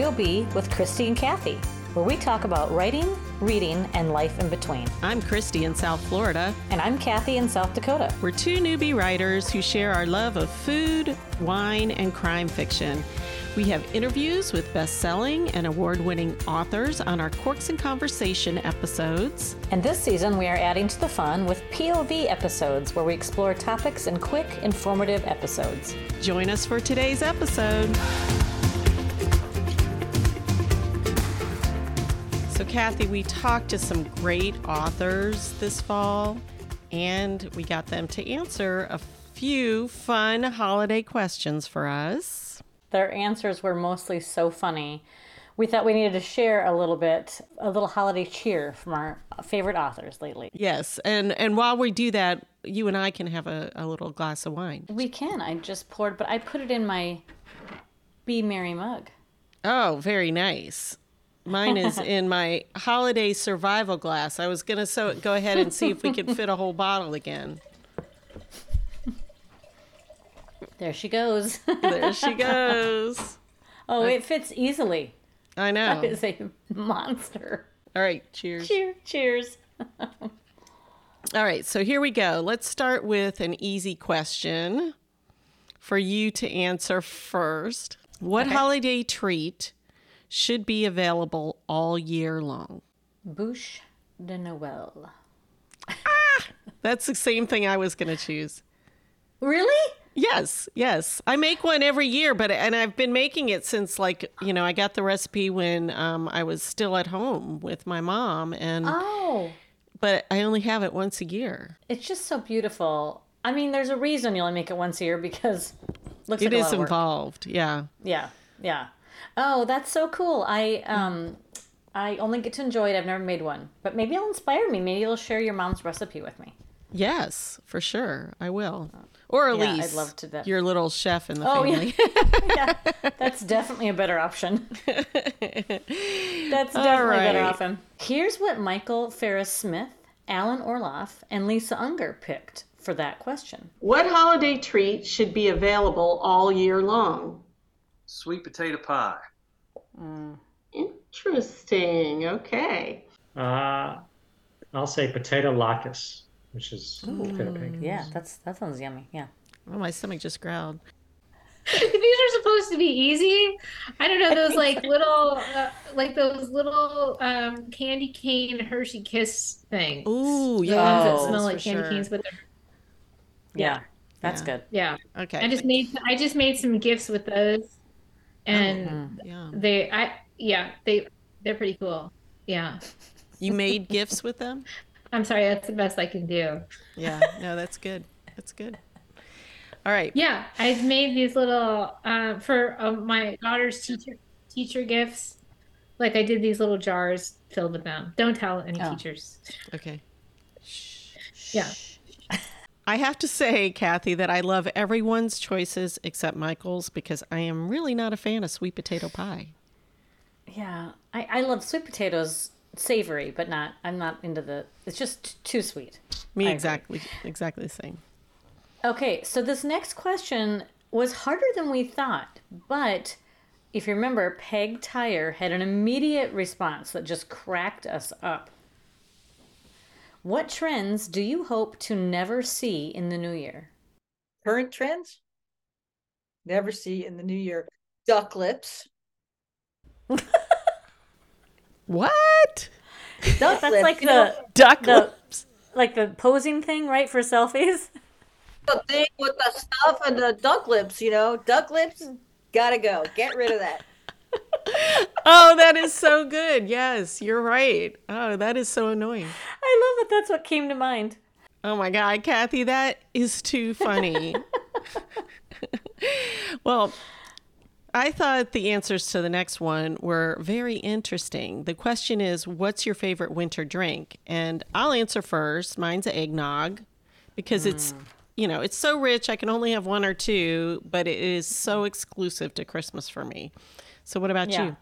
GOB with Christy and Kathy, where we talk about writing, reading, and life in between. I'm Christy in South Florida. And I'm Kathy in South Dakota. We're two newbie writers who share our love of food, wine, and crime fiction. We have interviews with best-selling and award-winning authors on our Corks and Conversation episodes. And this season, we are adding to the fun with POV episodes, where we explore topics in quick, informative episodes. Join us for today's episode. So, Kathy, we talked to some great authors this fall, and we got them to answer a few fun holiday questions for us. Their answers were mostly so funny. We thought we needed to share a little holiday cheer from our favorite authors lately. Yes, and while we do that, you and I can have a little glass of wine. We can. I just poured, but I put it in my Be Merry mug. Oh, very nice. Mine is in my holiday survival glass. I was going to go ahead and see if we could fit a whole bottle again. There she goes. There she goes. Oh, it fits easily. I know. That is a monster. All right, cheers. Cheers. All right, so here we go. Let's start with an easy question for you to answer first. What holiday treat should be available all year long? Bûche de Noël. Ah! That's the same thing I was going to choose. Really? Yes. I make one every year, and I've been making it since, I got the recipe when I was still at home with my mom. But I only have it once a year. It's just so beautiful. I mean, there's a reason you only make it once a year, because it looks like a lot of work. It is involved, yeah. Yeah. Oh, that's so cool. I only get to enjoy it. I've never made one. But maybe it'll inspire me. Maybe you'll share your mom's recipe with me. Yes, for sure. I will. Or Elise, I'd love to your little chef in the family. Yeah. Yeah, that's definitely a better option. A better option. Here's what Michael Farris Smith, Alan Orloff, and Lisa Unger picked for that question. What holiday treat should be available all year long? Sweet potato pie. Interesting. Okay. I'll say potato latkes. Which is potato pancakes. Yeah, that sounds yummy. Yeah. Oh, my stomach just growled. These are supposed to be easy. I don't know, those little candy cane Hershey Kiss things. Ooh, yeah. The ones that smell like candy canes, but they're. Yeah, that's good. Yeah. Okay. I just made some gifts with those, and they're pretty cool. Yeah. You made gifts with them? I'm sorry, that's the best I can do. Yeah, no, that's good. That's good. All right. Yeah, I've made these little, for my daughter's teacher gifts. Like, I did these little jars filled with them. Don't tell any teachers. Okay. Yeah. I have to say, Kathy, that I love everyone's choices except Michael's, because I am really not a fan of sweet potato pie. Yeah, I love sweet potatoes. Savory, but I'm not into it's just too sweet. Me, exactly the same. Okay, so this next question was harder than we thought, but if you remember, Peg Tyre had an immediate response that just cracked us up. What trends do you hope to never see in the new year? Current trends? Never see in the new year. Duck lips. What? Duck lips. That's like lips. Like the posing thing, right, for selfies? The thing with the stuff and the duck lips, Duck lips, gotta go. Get rid of that. Oh, that is so good. Yes, you're right. Oh, that is so annoying. I love that that's what came to mind. Oh, my God, Kathy, that is too funny. Well... I thought the answers to the next one were very interesting. The question is, what's your favorite winter drink? And I'll answer first. Mine's eggnog, because it's so rich. I can only have one or two, but it is so exclusive to Christmas for me. So what about you?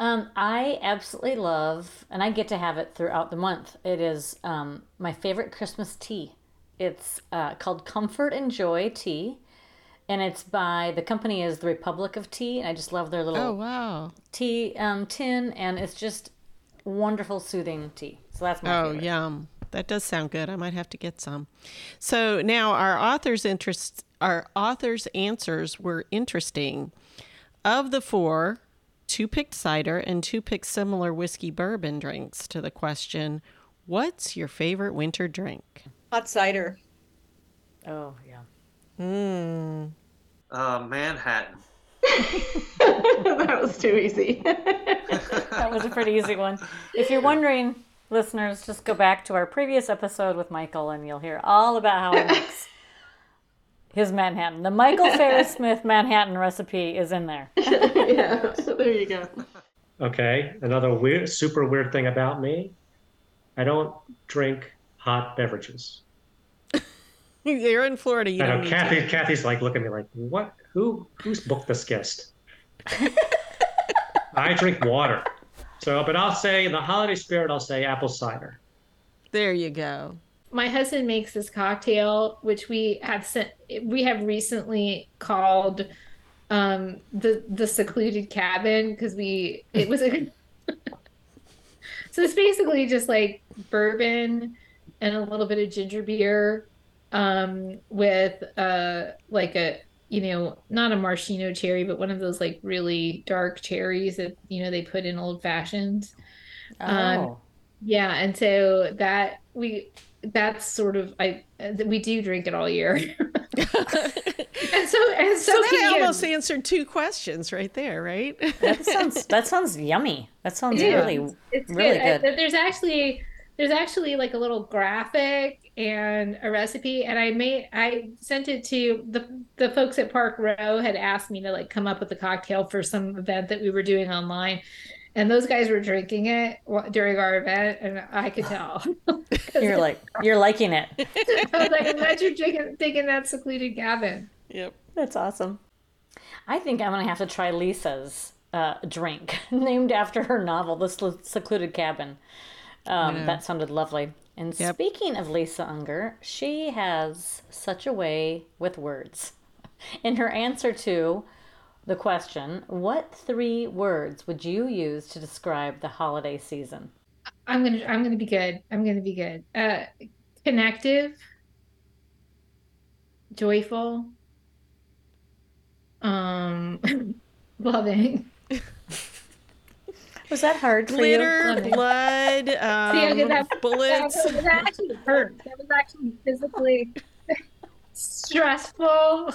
I absolutely love, and I get to have it throughout the month. It is my favorite Christmas tea. It's called Comfort and Joy Tea. And it's by, the company is the Republic of Tea, and I just love their little tea tin, and it's just wonderful, soothing tea. So that's my favorite. Oh, yum. That does sound good. I might have to get some. So now our author's answers were interesting. Of the four, two picked cider and two picked similar whiskey bourbon drinks to the question, what's your favorite winter drink? Hot cider. Oh, yeah. Hmm. Manhattan. That was too easy. That was a pretty easy one. If you're wondering, listeners, just go back to our previous episode with Michael and you'll hear all about how he makes his Manhattan. The Michael Farris Smith Manhattan recipe is in there. Yeah, there you go. Okay, another super weird thing about me, I don't drink hot beverages. You're in Florida. You I know Kathy's like looking at me like, what? Who's booked this guest? I drink water. So, but I'll say in the holiday spirit, I'll say apple cider. There you go. My husband makes this cocktail, which we have recently called the secluded cabin because it was So it's basically just like bourbon and a little bit of ginger beer. With like a, you know, not a maraschino cherry, but one of those like really dark cherries that, you know, they put in old fashions. Yeah. And so that's sort of, we do drink it all year. and so that almost answered two questions right there, right? That sounds yummy. That sounds really good. There's actually like a little graphic and a recipe, and I sent it to the folks at Park Row. Had asked me to like come up with a cocktail for some event that we were doing online, and those guys were drinking it during our event, and I could tell. You're liking it. I was like, imagine drinking that secluded cabin. Yep, that's awesome. I think I'm gonna have to try Lisa's drink named after her novel, The Secluded Cabin. That sounded lovely. And Speaking of Lisa Unger, she has such a way with words. In her answer to the question, what three words would you use to describe the holiday season? I'm gonna be good. Connective, joyful, loving. Was that hard for you? Glitter, blood, bullets. That actually hurt. That was actually physically stressful.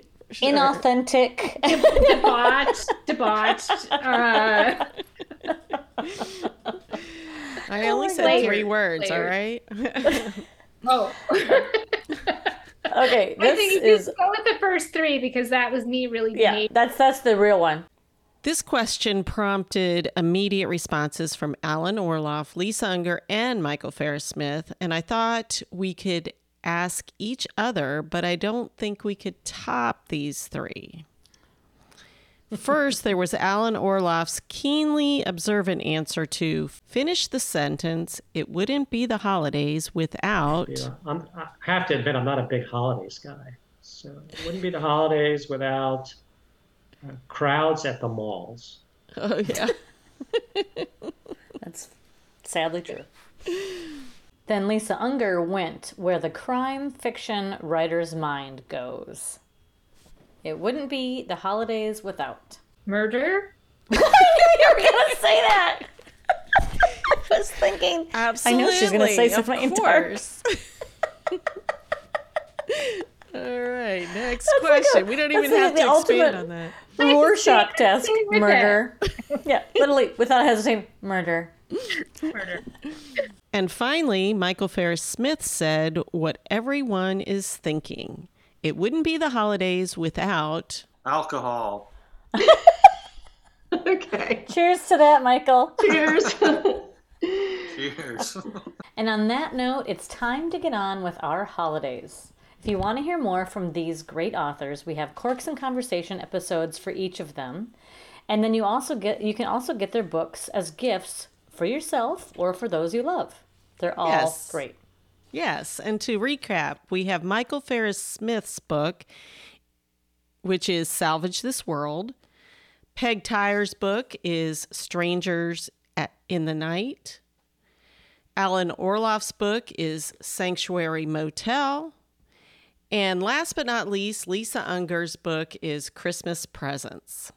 Sure. Inauthentic. Debauched. I only said three words, all right? Oh. Okay, I think you just go with the first three because that was me really being. Yeah, that's the real one. This question prompted immediate responses from Alan Orloff, Lisa Unger, and Michael Farris Smith. And I thought we could ask each other, but I don't think we could top these three. First, there was Alan Orloff's keenly observant answer to finish the sentence, it wouldn't be the holidays without... Yeah, I have to admit, I'm not a big holidays guy. So it wouldn't be the holidays without... crowds at the malls. Oh, yeah. That's sadly true. Then Lisa Unger went where the crime fiction writer's mind goes. It wouldn't be the holidays without... murder? I knew you were going to say that! I was thinking... absolutely. I know she's going to say something dark. All right, next question. We don't even have to expand on that. Rorschach test, murder. Yeah, literally, without hesitating, murder. Murder. And finally, Michael Farris Smith said what everyone is thinking. It wouldn't be the holidays without... alcohol. Okay. Cheers to that, Michael. Cheers. Cheers. And on that note, it's time to get on with our holidays. If you want to hear more from these great authors, we have Corks and Conversation episodes for each of them. And then you can also get their books as gifts for yourself or for those you love. They're all great. Yes, and to recap, we have Michael Farris Smith's book, which is Salvage This World. Peg Tyre's book is Strangers in the Night. Alan Orloff's book is Sanctuary Motel. And last but not least, Lisa Unger's book is Christmas Presents.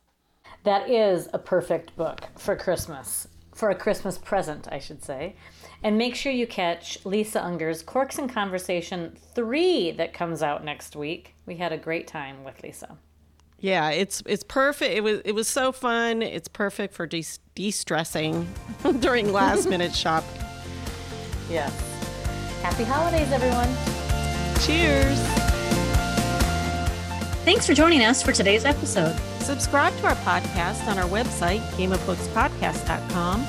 That is a perfect book for Christmas, for a Christmas present, I should say. And make sure you catch Lisa Unger's Corks in Conversation 3 that comes out next week. We had a great time with Lisa. Yeah, it's perfect. It was so fun. It's perfect for de-stressing during last-minute shop. Yeah. Happy holidays, everyone. Cheers. Thanks for joining us for today's episode. Subscribe to our podcast on our website, gameofbookspodcast.com,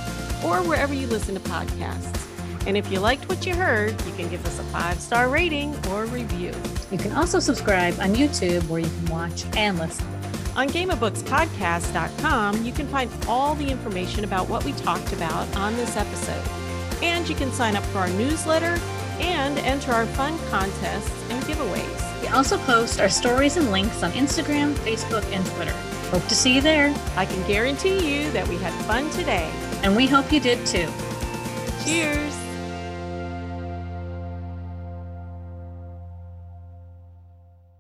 or wherever you listen to podcasts. And if you liked what you heard, you can give us a 5-star rating or review. You can also subscribe on YouTube, where you can watch and listen. On gameofbookspodcast.com, you can find all the information about what we talked about on this episode. And you can sign up for our newsletter and enter our fun contests and giveaways. We also post our stories and links on Instagram, Facebook, and Twitter. Hope to see you there. I can guarantee you that we had fun today. And we hope you did too. Cheers.